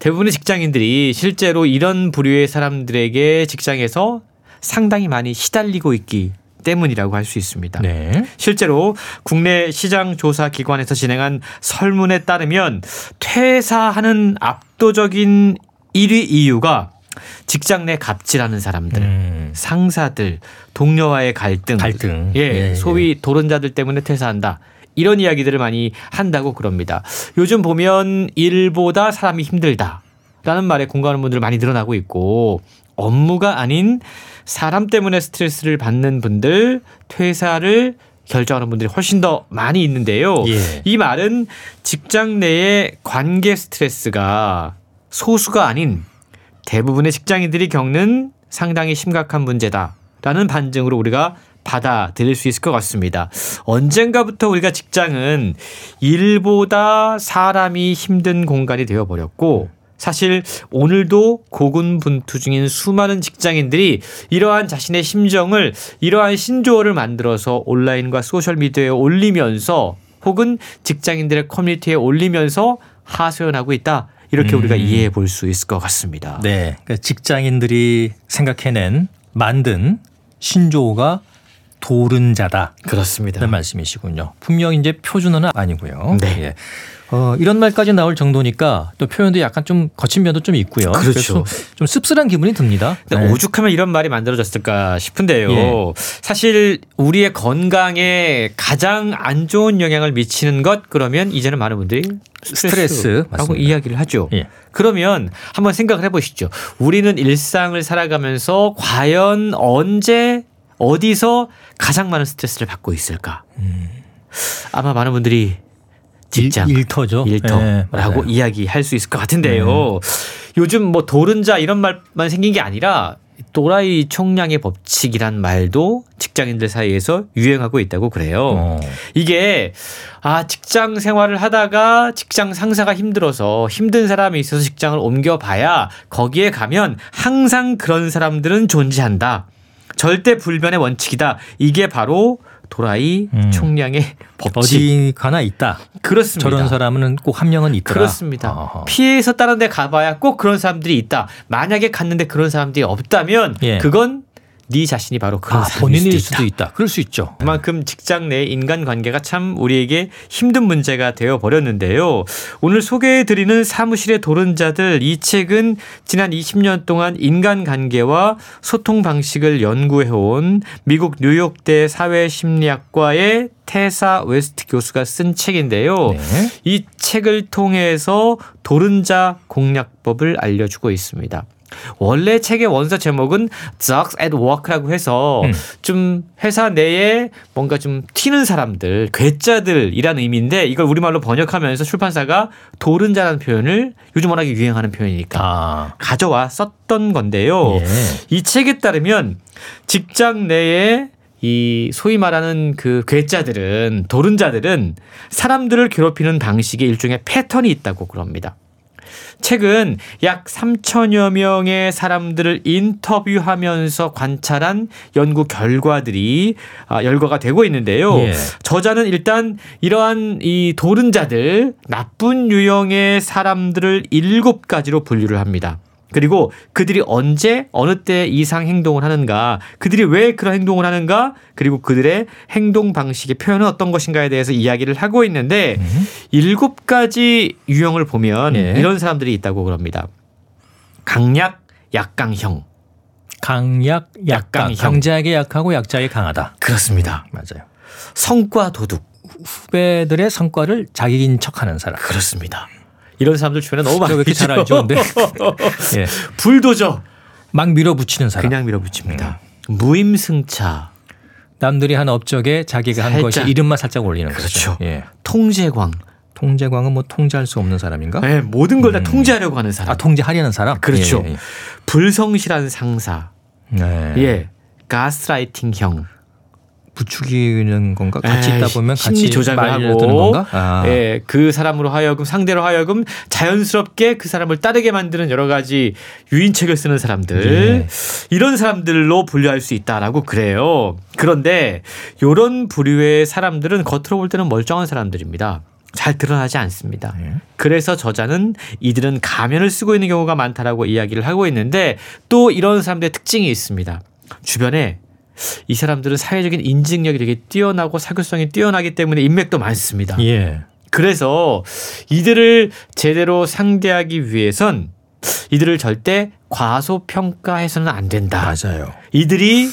대부분의 직장인들이 실제로 이런 부류의 사람들에게 직장에서 상당히 많이 시달리고 있기 때문이라고 할 수 있습니다. 네. 실제로 국내 시장조사기관에서 진행한 설문에 따르면 퇴사하는 압도적인 일 위 이유가 직장 내 갑질하는 사람들, 음. 상사들, 동료와의 갈등, 갈등. 예, 예, 소위 도른자들 때문에 퇴사한다. 이런 이야기들을 많이 한다고 그럽니다. 요즘 보면 일보다 사람이 힘들다라는 말에 공감하는 분들 많이 늘어나고 있고 업무가 아닌 사람 때문에 스트레스를 받는 분들, 퇴사를 결정하는 분들이 훨씬 더 많이 있는데요. 예. 이 말은 직장 내의 관계 스트레스가 소수가 아닌 대부분의 직장인들이 겪는 상당히 심각한 문제다라는 반증으로 우리가 받아들일 수 있을 것 같습니다. 언젠가부터 우리가 직장은 일보다 사람이 힘든 공간이 되어버렸고 사실 오늘도 고군분투 중인 수많은 직장인들이 이러한 자신의 심정을 이러한 신조어를 만들어서 온라인과 소셜미디어에 올리면서 혹은 직장인들의 커뮤니티에 올리면서 하소연하고 있다. 이렇게 음. 우리가 이해해 볼 수 있을 것 같습니다. 네, 그러니까 직장인들이 생각해낸 만든 신조어가 도른자다. 그렇습니다. 그런 말씀이시군요. 분명 이제 표준어는 아니고요. 네. 예. 어, 이런 말까지 나올 정도니까 또 표현도 약간 좀 거친 면도 좀 있고요. 그렇죠. 좀 씁쓸한 기분이 듭니다. 네. 오죽하면 이런 말이 만들어졌을까 싶은데요. 예. 사실 우리의 건강에 가장 안 좋은 영향을 미치는 것 그러면 이제는 많은 분들이 스트레스라고 스트레스. 이야기를 하죠. 예. 그러면 한번 생각을 해보시죠. 우리는 일상을 살아가면서 과연 언제 어디서 가장 많은 스트레스를 받고 있을까? 음. 아마 많은 분들이 직장, 일, 일터죠. 일터라고 네, 이야기할 수 있을 것 같은데요. 음. 요즘 뭐 도른자 이런 말만 생긴 게 아니라 도라이 총량의 법칙이란 말도 직장인들 사이에서 유행하고 있다고 그래요. 어. 이게 아 직장 생활을 하다가 직장 상사가 힘들어서 힘든 사람이 있어서 직장을 옮겨봐야 거기에 가면 항상 그런 사람들은 존재한다. 절대 불변의 원칙이다. 이게 바로 도라이 음. 총량의 법칙. 어디 가나 있다. 그렇습니다. 저런 사람은 꼭 한 명은 있다. 그렇습니다. 어허. 피해서 다른 데 가봐야 꼭 그런 사람들이 있다. 만약에 갔는데 그런 사람들이 없다면 예. 그건 네 자신이 바로 그런 아, 사람일 수도, 수도 있다. 그럴 수 있죠. 그만큼 직장 내 인간관계가 참 우리에게 힘든 문제가 되어버렸는데요. 오늘 소개해드리는 사무실의 도른자들 이 책은 지난 이십 년 동안 인간관계와 소통 방식을 연구해온 미국 뉴욕대 사회심리학과의 테사 웨스트 교수가 쓴 책인데요. 네. 이 책을 통해서 도른자 공략법을 알려주고 있습니다. 원래 책의 원서 제목은 Dogs at Work라고 해서 음. 좀 회사 내에 뭔가 좀 튀는 사람들, 괴짜들이라는 의미인데 이걸 우리말로 번역하면서 출판사가 도른자라는 표현을 요즘 워낙에 유행하는 표현이니까 아. 가져와 썼던 건데요. 예. 이 책에 따르면 직장 내에 이 소위 말하는 그 괴짜들은 도른자들은 사람들을 괴롭히는 방식의 일종의 패턴이 있다고 그럽니다. 책은 약 삼천여 명의 사람들을 인터뷰하면서 관찰한 연구 결과들이 열거가 되고 있는데요. 예. 저자는 일단 이러한 이 도른자들, 나쁜 유형의 사람들을 일곱 가지로 분류를 합니다. 그리고 그들이 언제 어느 때 이상 행동을 하는가, 그들이 왜 그런 행동을 하는가, 그리고 그들의 행동 방식의 표현은 어떤 것인가에 대해서 이야기를 하고 있는데 일곱 가지 유형을 보면 예. 이런 사람들이 있다고 그럽니다. 강약, 약강형. 강약, 약강. 약강형. 강자에게 약하고 약자에게 강하다. 그렇습니다. 맞아요. 성과 도둑. 후배들의 성과를 자기인 척하는 사람. 그렇습니다. 이런 사람들 주변에 너무 많죠. 왜 이렇게 잘 알죠? 네. 예. 불도저. 막 밀어붙이는 사람. 그냥 밀어붙입니다. 음. 무임승차. 남들이 한 업적에 자기가 살짝. 한 것이 이름만 살짝 올리는 그렇죠. 거죠. 예. 통제광. 통제광은 뭐 통제할 수 없는 사람인가? 네. 모든 걸 다 음. 통제하려고 하는 사람. 아, 통제하려는 사람? 그렇죠. 예. 불성실한 상사. 네. 예. 가스라이팅형. 부추기는 건가? 같이 에이, 있다 보면 같이 조작을 하고 드는 건가? 아. 예, 그 사람으로 하여금 상대로 하여금 자연스럽게 그 사람을 따르게 만드는 여러 가지 유인책을 쓰는 사람들 예. 이런 사람들로 분류할 수 있다라고 그래요. 그런데 이런 부류의 사람들은 겉으로 볼 때는 멀쩡한 사람들입니다. 잘 드러나지 않습니다. 예. 그래서 저자는 이들은 가면을 쓰고 있는 경우가 많다라고 이야기를 하고 있는데 또 이런 사람들의 특징이 있습니다. 주변에 이 사람들은 사회적인 인증력이 되게 뛰어나고 사교성이 뛰어나기 때문에 인맥도 많습니다. 예. 그래서 이들을 제대로 상대하기 위해선 이들을 절대 과소평가해서는 안 된다. 맞아요. 이들이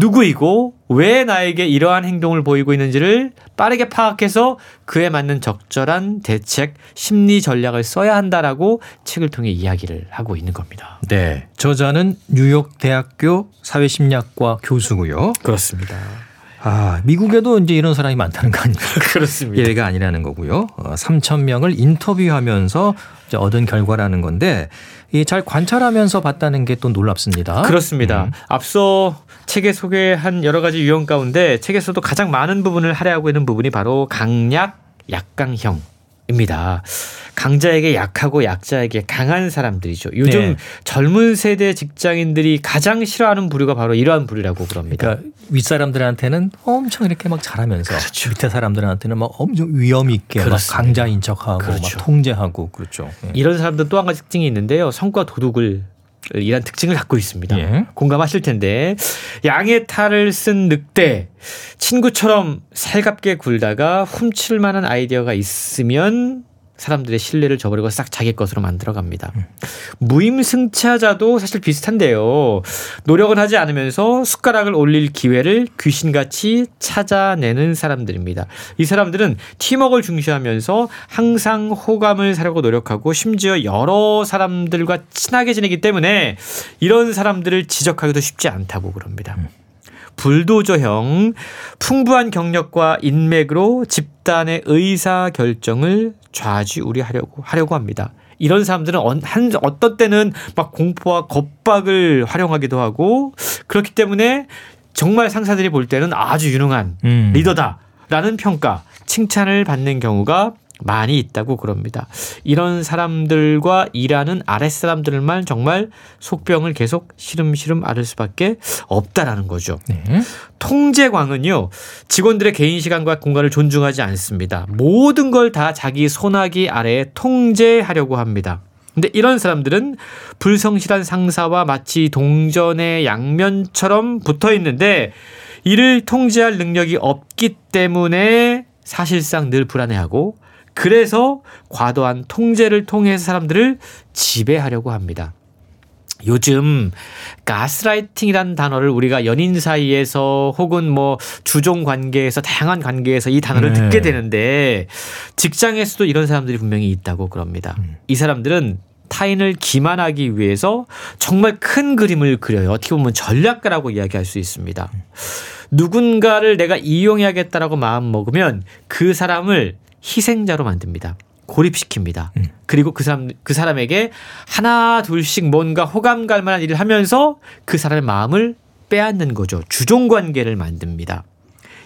누구이고 왜 나에게 이러한 행동을 보이고 있는지를 빠르게 파악해서 그에 맞는 적절한 대책, 심리 전략을 써야 한다라고 책을 통해 이야기를 하고 있는 겁니다. 네, 저자는 뉴욕 대학교 사회심리학과 교수고요. 그렇습니다. 아, 미국에도 이제 이런 사람이 많다는 거 아니에요? 그렇습니다. 예외가 아니라는 거고요. 어, 삼천 명을 인터뷰하면서 이제 얻은 결과라는 건데 이 잘 관찰하면서 봤다는 게 또 놀랍습니다. 그렇습니다. 음. 앞서 책에 소개한 여러 가지 유형 가운데 책에서도 가장 많은 부분을 할애하고 있는 부분이 바로 강약, 약강형. 입니다. 강자에게 약하고 약자에게 강한 사람들이죠. 요즘 네. 젊은 세대 직장인들이 가장 싫어하는 부류가 바로 이러한 부류라고 그럽니다. 그러니까 윗사람들한테는 엄청 이렇게 막 잘하면서 그렇죠. 밑에 사람들한테는 막 엄청 위엄 있게 막 강자인 척하고 그렇죠. 막 통제하고 그렇죠. 예. 이런 사람들 또 한 가지 특징이 있는데요. 성과 도둑을 이란 특징을 갖고 있습니다. 예. 공감하실 텐데 양의 탈을 쓴 늑대 친구처럼 살갑게 굴다가 훔칠 만한 아이디어가 있으면 사람들의 신뢰를 저버리고 싹 자기 것으로 만들어갑니다. 예. 무임승차자도 사실 비슷한데요. 노력은 하지 않으면서 숟가락을 올릴 기회를 귀신같이 찾아내는 사람들입니다. 이 사람들은 팀워크를 중시하면서 항상 호감을 사려고 노력하고 심지어 여러 사람들과 친하게 지내기 때문에 이런 사람들을 지적하기도 쉽지 않다고 그럽니다. 예. 불도저형, 풍부한 경력과 인맥으로 집단의 의사결정을 좌지우리하려고 하려고 합니다. 이런 사람들은 어, 한, 어떤 때는 막 공포와 겁박을 활용하기도 하고 그렇기 때문에 정말 상사들이 볼 때는 아주 유능한 음. 리더다라는 평가, 칭찬을 받는 경우가 많이 있다고 그럽니다. 이런 사람들과 일하는 아랫사람들만 정말 속병을 계속 시름시름 앓을 수밖에 없다라는 거죠. 네. 통제광은요. 직원들의 개인 시간과 공간을 존중하지 않습니다. 모든 걸 다 자기 손아귀 아래에 통제하려고 합니다. 근데 이런 사람들은 불성실한 상사와 마치 동전의 양면처럼 붙어있는데 이를 통제할 능력이 없기 때문에 사실상 늘 불안해하고 그래서 과도한 통제를 통해서 사람들을 지배하려고 합니다. 요즘 가스라이팅이라는 단어를 우리가 연인 사이에서 혹은 뭐 주종 관계에서 다양한 관계에서 이 단어를 네. 듣게 되는데 직장에서도 이런 사람들이 분명히 있다고 그럽니다. 음. 이 사람들은 타인을 기만하기 위해서 정말 큰 그림을 그려요. 어떻게 보면 전략가라고 이야기할 수 있습니다. 음. 누군가를 내가 이용해야겠다라고 마음먹으면 그 사람을 희생자로 만듭니다. 고립시킵니다. 음. 그리고 그 사람, 그 사람에게 하나 둘씩 뭔가 호감 갈 만한 일을 하면서 그 사람의 마음을 빼앗는 거죠. 주종관계를 만듭니다.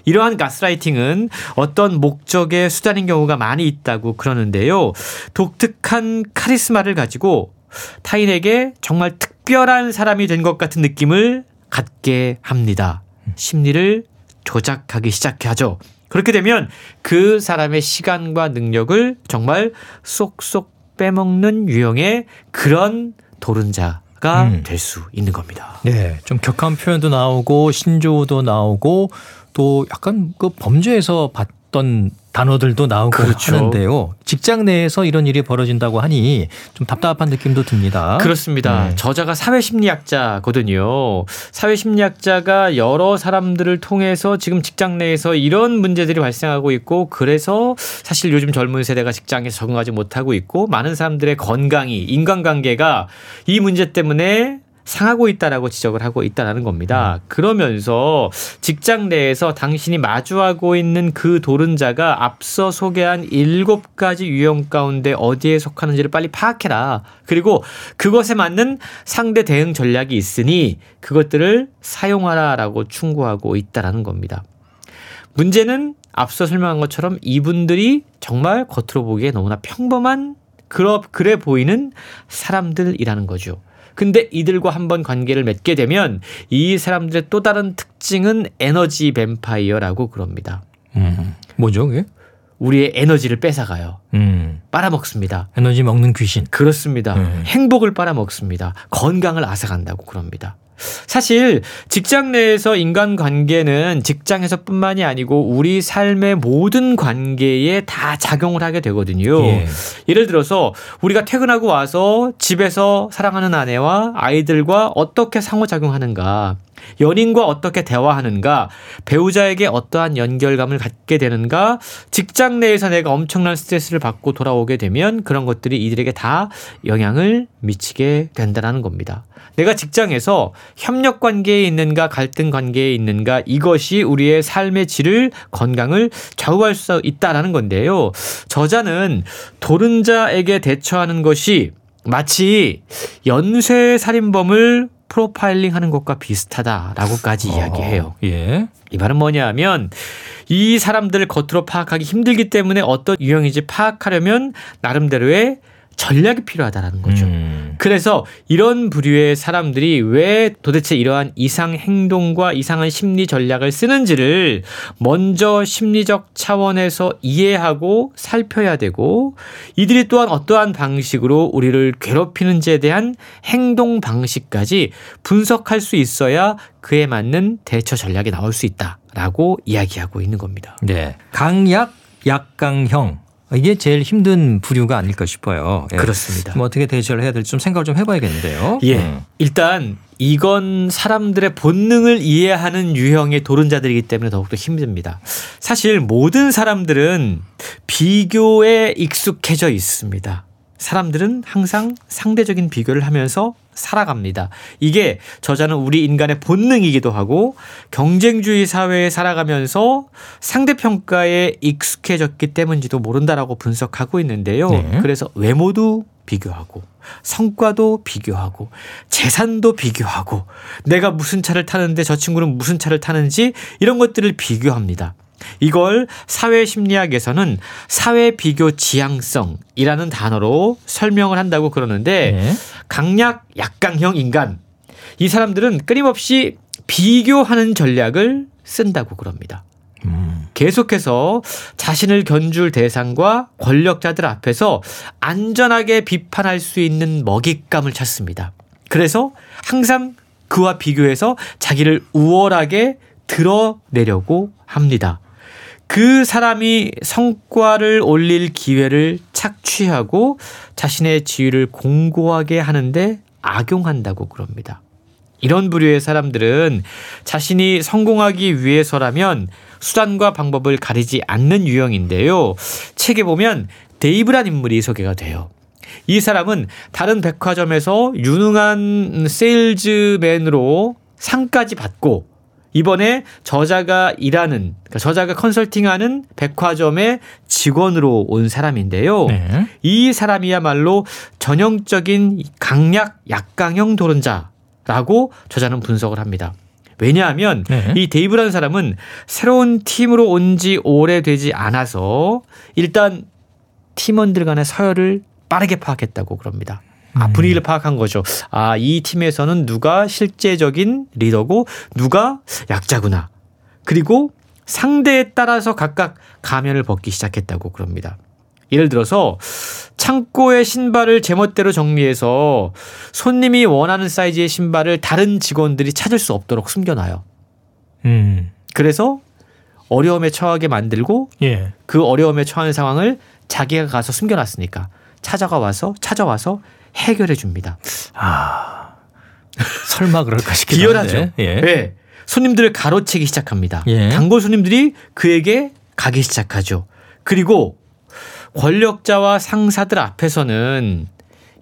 이러한 가스라이팅은 어떤 목적의 수단인 경우가 많이 있다고 그러는데요. 독특한 카리스마를 가지고 타인에게 정말 특별한 사람이 된 것 같은 느낌을 갖게 합니다. 심리를 조작하기 시작하죠. 그렇게 되면 그 사람의 시간과 능력을 정말 쏙쏙 빼먹는 유형의 그런 도른자가 음. 될 수 있는 겁니다. 네, 좀 격한 표현도 나오고 신조어도 나오고 또 약간 그 범죄에서 봤던 단어들도 나오고 그렇죠. 하는데요. 직장 내에서 이런 일이 벌어진다고 하니 좀 답답한 느낌도 듭니다. 그렇습니다. 네. 저자가 사회심리학자거든요. 사회심리학자가 여러 사람들을 통해서 지금 직장 내에서 이런 문제들이 발생하고 있고 그래서 사실 요즘 젊은 세대가 직장에서 적응하지 못하고 있고 많은 사람들의 건강이 인간관계가 이 문제 때문에 상하고 있다라고 지적을 하고 있다는 겁니다. 그러면서 직장 내에서 당신이 마주하고 있는 그 도른자가 앞서 소개한 일곱 가지 유형 가운데 어디에 속하는지를 빨리 파악해라. 그리고 그것에 맞는 상대 대응 전략이 있으니 그것들을 사용하라라고 충고하고 있다는 겁니다. 문제는 앞서 설명한 것처럼 이분들이 정말 겉으로 보기에 너무나 평범한 그래 보이는 사람들이라는 거죠. 근데 이들과 한번 관계를 맺게 되면 이 사람들의 또 다른 특징은 에너지 뱀파이어라고 그럽니다. 음. 뭐죠 그게? 우리의 에너지를 뺏어가요. 음. 빨아먹습니다. 에너지 먹는 귀신. 그렇습니다. 음. 행복을 빨아먹습니다. 건강을 앗아간다고 그럽니다. 사실 직장 내에서 인간관계는 직장에서뿐만이 아니고 우리 삶의 모든 관계에 다 작용을 하게 되거든요. 예. 예를 들어서 우리가 퇴근하고 와서 집에서 사랑하는 아내와 아이들과 어떻게 상호작용하는가, 연인과 어떻게 대화하는가, 배우자에게 어떠한 연결감을 갖게 되는가, 직장 내에서 내가 엄청난 스트레스를 받고 돌아오게 되면 그런 것들이 이들에게 다 영향을 미치게 된다는 겁니다. 내가 직장에서 협력 관계에 있는가 갈등 관계에 있는가 이것이 우리의 삶의 질을 건강을 좌우할 수 있다라는 건데요. 저자는 도른자에게 대처하는 것이 마치 연쇄 살인범을 프로파일링하는 것과 비슷하다라고까지 어, 이야기해요. 예. 이 말은 뭐냐 하면 이 사람들 겉으로 파악하기 힘들기 때문에 어떤 유형인지 파악하려면 나름대로의 전략이 필요하다라는 거죠. 음. 그래서 이런 부류의 사람들이 왜 도대체 이러한 이상 행동과 이상한 심리 전략을 쓰는지를 먼저 심리적 차원에서 이해하고 살펴야 되고, 이들이 또한 어떠한 방식으로 우리를 괴롭히는지에 대한 행동 방식까지 분석할 수 있어야 그에 맞는 대처 전략이 나올 수 있다라고 이야기하고 있는 겁니다. 네, 강약, 약강형. 이게 제일 힘든 부류가 아닐까 싶어요. 예. 그렇습니다. 뭐 어떻게 대처를 해야 될지 좀 생각을 좀 해봐야겠는데요. 예, 음. 일단 이건 사람들의 본능을 이해하는 유형의 도론자들이기 때문에 더욱더 힘듭니다. 사실 모든 사람들은 비교에 익숙해져 있습니다. 사람들은 항상 상대적인 비교를 하면서 살아갑니다. 이게 저자는 우리 인간의 본능이기도 하고, 경쟁주의 사회에 살아가면서 상대평가에 익숙해졌기 때문인지도 모른다라고 분석하고 있는데요. 네. 그래서 외모도 비교하고, 성과도 비교하고, 재산도 비교하고, 내가 무슨 차를 타는데 저 친구는 무슨 차를 타는지 이런 것들을 비교합니다. 이걸 사회심리학에서는 사회비교지향성이라는 단어로 설명을 한다고 그러는데, 네. 강약, 약강형 인간, 이 사람들은 끊임없이 비교하는 전략을 쓴다고 그럽니다. 음. 계속해서 자신을 견줄 대상과 권력자들 앞에서 안전하게 비판할 수 있는 먹잇감을 찾습니다. 그래서 항상 그와 비교해서 자기를 우월하게 드러내려고 합니다. 그 사람이 성과를 올릴 기회를 착취하고 자신의 지위를 공고하게 하는데 악용한다고 그럽니다. 이런 부류의 사람들은 자신이 성공하기 위해서라면 수단과 방법을 가리지 않는 유형인데요. 책에 보면 데이브란 인물이 소개가 돼요. 이 사람은 다른 백화점에서 유능한 세일즈맨으로 상까지 받고, 이번에 저자가 일하는, 그러니까 저자가 컨설팅하는 백화점의 직원으로 온 사람인데요. 네. 이 사람이야말로 전형적인 강약, 약강형 도론자라고 저자는 분석을 합니다. 왜냐하면 네. 이 데이브라는 사람은 새로운 팀으로 온 지 오래되지 않아서 일단 팀원들 간의 서열을 빠르게 파악했다고 그럽니다. 아, 분위기를 파악한 거죠. 아, 이 팀에서는 누가 실제적인 리더고 누가 약자구나. 그리고 상대에 따라서 각각 가면을 벗기 시작했다고 그럽니다. 예를 들어서 창고의 신발을 제멋대로 정리해서 손님이 원하는 사이즈의 신발을 다른 직원들이 찾을 수 없도록 숨겨놔요. 음. 그래서 어려움에 처하게 만들고, 예. 그 어려움에 처한 상황을 자기가 가서 숨겨놨으니까 찾아가 와서 찾아와서 해결해 줍니다. 아, 설마 그럴까 싶기도 비열하죠. 한데. 예. 네. 손님들을 가로채기 시작합니다. 예. 단골 손님들이 그에게 가기 시작하죠. 그리고 권력자와 상사들 앞에서는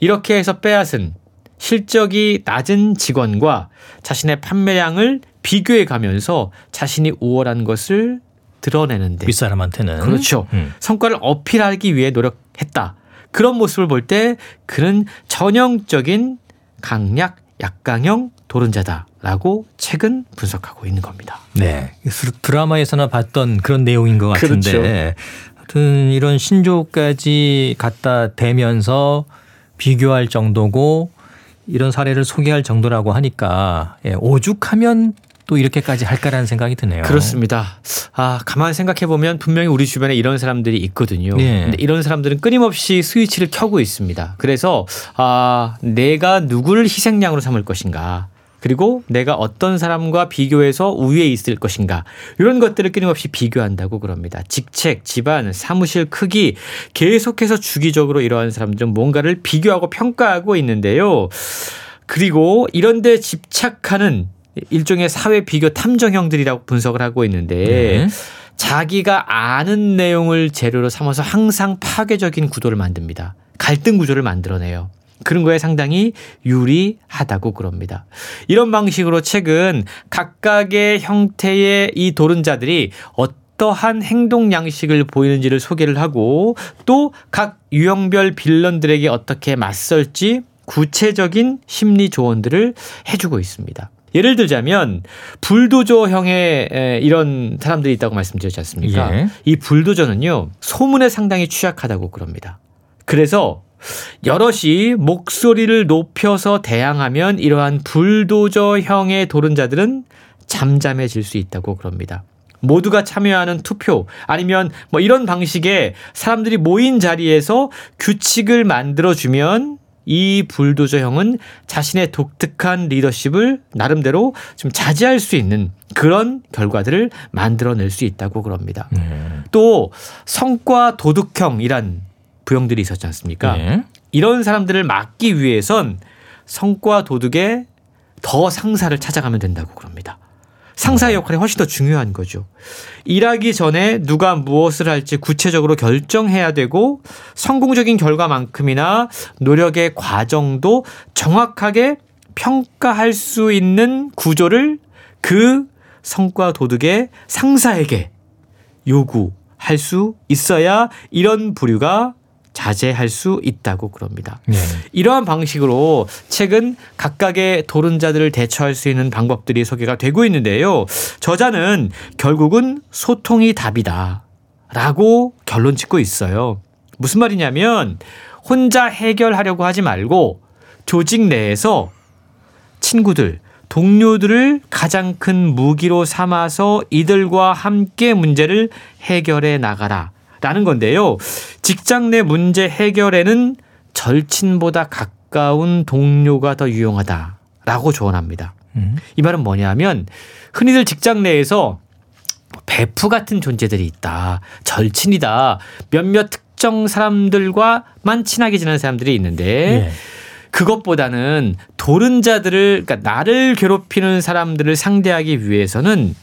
이렇게 해서 빼앗은 실적이 낮은 직원과 자신의 판매량을 비교해 가면서 자신이 우월한 것을 드러내는데, 윗사람한테는 그렇죠. 음. 성과를 어필하기 위해 노력했다. 그런 모습을 볼 때 그는 전형적인 강약, 약강형 도론자다라고 책은 분석하고 있는 겁니다. 네, 드라마에서나 봤던 그런 내용인 것 같은데, 그렇죠. 하여튼 이런 신조까지 갖다 대면서 비교할 정도고 이런 사례를 소개할 정도라고 하니까, 예, 오죽하면 또 이렇게까지 할까라는 생각이 드네요. 그렇습니다. 아, 가만 생각해보면 분명히 우리 주변에 이런 사람들이 있거든요. 네. 근데 이런 사람들은 끊임없이 스위치를 켜고 있습니다. 그래서 아, 내가 누구를 희생양으로 삼을 것인가, 그리고 내가 어떤 사람과 비교해서 우위에 있을 것인가, 이런 것들을 끊임없이 비교한다고 그럽니다. 직책, 집안, 사무실 크기, 계속해서 주기적으로 이러한 사람들은 뭔가를 비교하고 평가하고 있는데요. 그리고 이런 데 집착하는 일종의 사회 비교 탐정형들이라고 분석을 하고 있는데, 네. 자기가 아는 내용을 재료로 삼아서 항상 파괴적인 구도를 만듭니다. 갈등 구조를 만들어내요. 그런 거에 상당히 유리하다고 그럽니다. 이런 방식으로 책은 각각의 형태의 이 도론자들이 어떠한 행동 양식을 보이는지를 소개를 하고, 또 각 유형별 빌런들에게 어떻게 맞설지 구체적인 심리 조언들을 해주고 있습니다. 예를 들자면 불도저형의 이런 사람들이 있다고 말씀드렸지 않습니까? 예. 이 불도저는요, 소문에 상당히 취약하다고 그럽니다. 그래서 여럿이 목소리를 높여서 대항하면 이러한 불도저형의 도른자들은 잠잠해질 수 있다고 그럽니다. 모두가 참여하는 투표 아니면 뭐 이런 방식의 사람들이 모인 자리에서 규칙을 만들어주면 이 불도저형은 자신의 독특한 리더십을 나름대로 좀 자제할 수 있는 그런 결과들을 만들어낼 수 있다고 그럽니다. 네. 또 성과 도둑형이란 부형들이 있었지 않습니까? 네. 이런 사람들을 막기 위해선 성과 도둑의 더 상사를 찾아가면 된다고 그럽니다. 상사의 역할이 훨씬 더 중요한 거죠. 일하기 전에 누가 무엇을 할지 구체적으로 결정해야 되고 성공적인 결과만큼이나 노력의 과정도 정확하게 평가할 수 있는 구조를 그 성과 도둑의 상사에게 요구할 수 있어야 이런 부류가 자제할 수 있다고 그럽니다. 네. 이러한 방식으로 최근 각각의 도른자들을 대처할 수 있는 방법들이 소개가 되고 있는데요. 저자는 결국은 소통이 답이다 라고 결론 짓고 있어요. 무슨 말이냐면 혼자 해결하려고 하지 말고 조직 내에서 친구들, 동료들을 가장 큰 무기로 삼아서 이들과 함께 문제를 해결해 나가라 라는 건데요. 직장 내 문제 해결에는 절친보다 가까운 동료가 더 유용하다라고 조언합니다. 음. 이 말은 뭐냐면 흔히들 직장 내에서 베프 같은 존재들이 있다. 절친이다. 몇몇 특정 사람들과만 친하게 지내는 사람들이 있는데 예. 그것보다는 도른자들을 그러니까 나를 괴롭히는 사람들을 상대하기 위해서는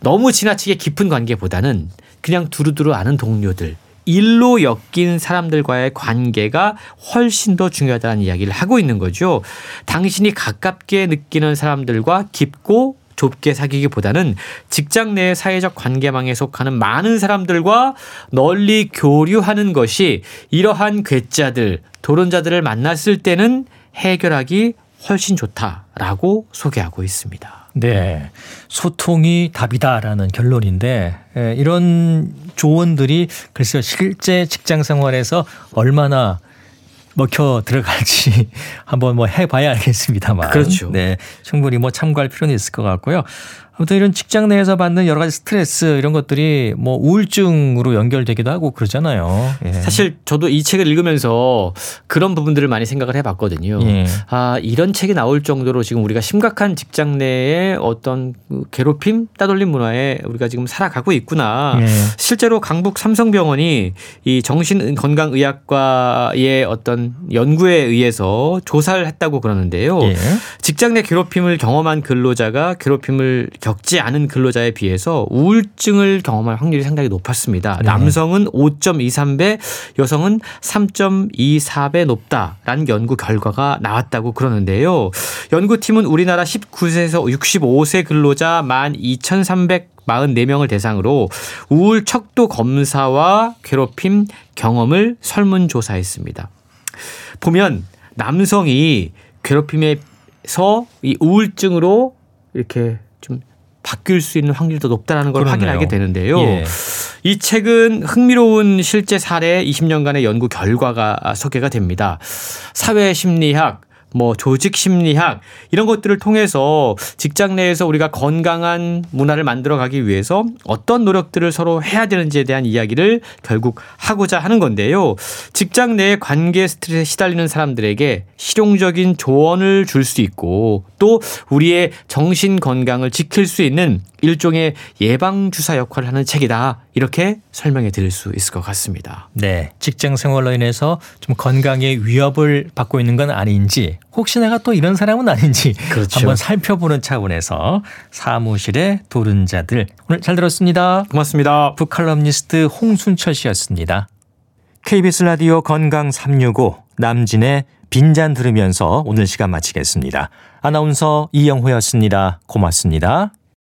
너무 지나치게 깊은 관계보다는 그냥 두루두루 아는 동료들, 일로 엮인 사람들과의 관계가 훨씬 더 중요하다는 이야기를 하고 있는 거죠. 당신이 가깝게 느끼는 사람들과 깊고 좁게 사귀기보다는 직장 내 사회적 관계망에 속하는 많은 사람들과 널리 교류하는 것이 이러한 괴짜들, 도른자들을 만났을 때는 해결하기 훨씬 좋다라고 소개하고 있습니다. 네, 소통이 답이다라는 결론인데 이런 조언들이 글쎄요 실제 직장 생활에서 얼마나 먹혀 들어갈지 한번 뭐 해봐야 알겠습니다만, 그렇죠. 네, 충분히 뭐 참고할 필요는 있을 것 같고요. 아무튼 이런 직장 내에서 받는 여러 가지 스트레스 이런 것들이 뭐 우울증으로 연결되기도 하고 그러잖아요. 예. 사실 저도 이 책을 읽으면서 그런 부분들을 많이 생각을 해봤거든요. 예. 아, 이런 책이 나올 정도로 지금 우리가 심각한 직장 내의 어떤 괴롭힘, 따돌림 문화에 우리가 지금 살아가고 있구나. 예. 실제로 강북 삼성병원이 이 정신건강의학과의 어떤 연구에 의해서 조사를 했다고 그러는데요. 예. 직장 내 괴롭힘을 경험한 근로자가 괴롭힘을 겪지 않은 근로자에 비해서 우울증을 경험할 확률이 상당히 높았습니다. 남성은 오 점 이삼 배, 여성은 삼 점 이사 배 높다라는 연구 결과가 나왔다고 그러는데요. 연구팀은 우리나라 십구 세에서 육십오 세 근로자 만 이천삼백사십사 명을 대상으로 우울 척도 검사와 괴롭힘 경험을 설문조사했습니다. 보면 남성이 괴롭힘에서 이 우울증으로 이렇게 좀 바뀔 수 있는 확률이 더 높다는 걸 그러네요. 확인하게 되는데요. 예. 이 책은 흥미로운 실제 사례 이십 년간의 연구 결과가 소개가 됩니다. 사회심리학, 뭐 조직심리학 이런 것들을 통해서 직장 내에서 우리가 건강한 문화를 만들어가기 위해서 어떤 노력들을 서로 해야 되는지에 대한 이야기를 결국 하고자 하는 건데요. 직장 내의 관계 스트레스에 시달리는 사람들에게 실용적인 조언을 줄 수 있고 또 우리의 정신 건강을 지킬 수 있는 일종의 예방주사 역할을 하는 책이다. 이렇게 설명해 드릴 수 있을 것 같습니다. 네, 직장 생활로 인해서 좀 건강에 위협을 받고 있는 건 아닌지 혹시 내가 또 이런 사람은 아닌지 그렇죠. 한번 살펴보는 차원에서 사무실의 도른자들 오늘 잘 들었습니다. 고맙습니다. 북칼럼니스트 홍순철 씨였습니다. 케이비에스 라디오 건강 삼육오 남진의 빈잔 들으면서 오늘 시간 마치겠습니다. 아나운서 이영호였습니다. 고맙습니다.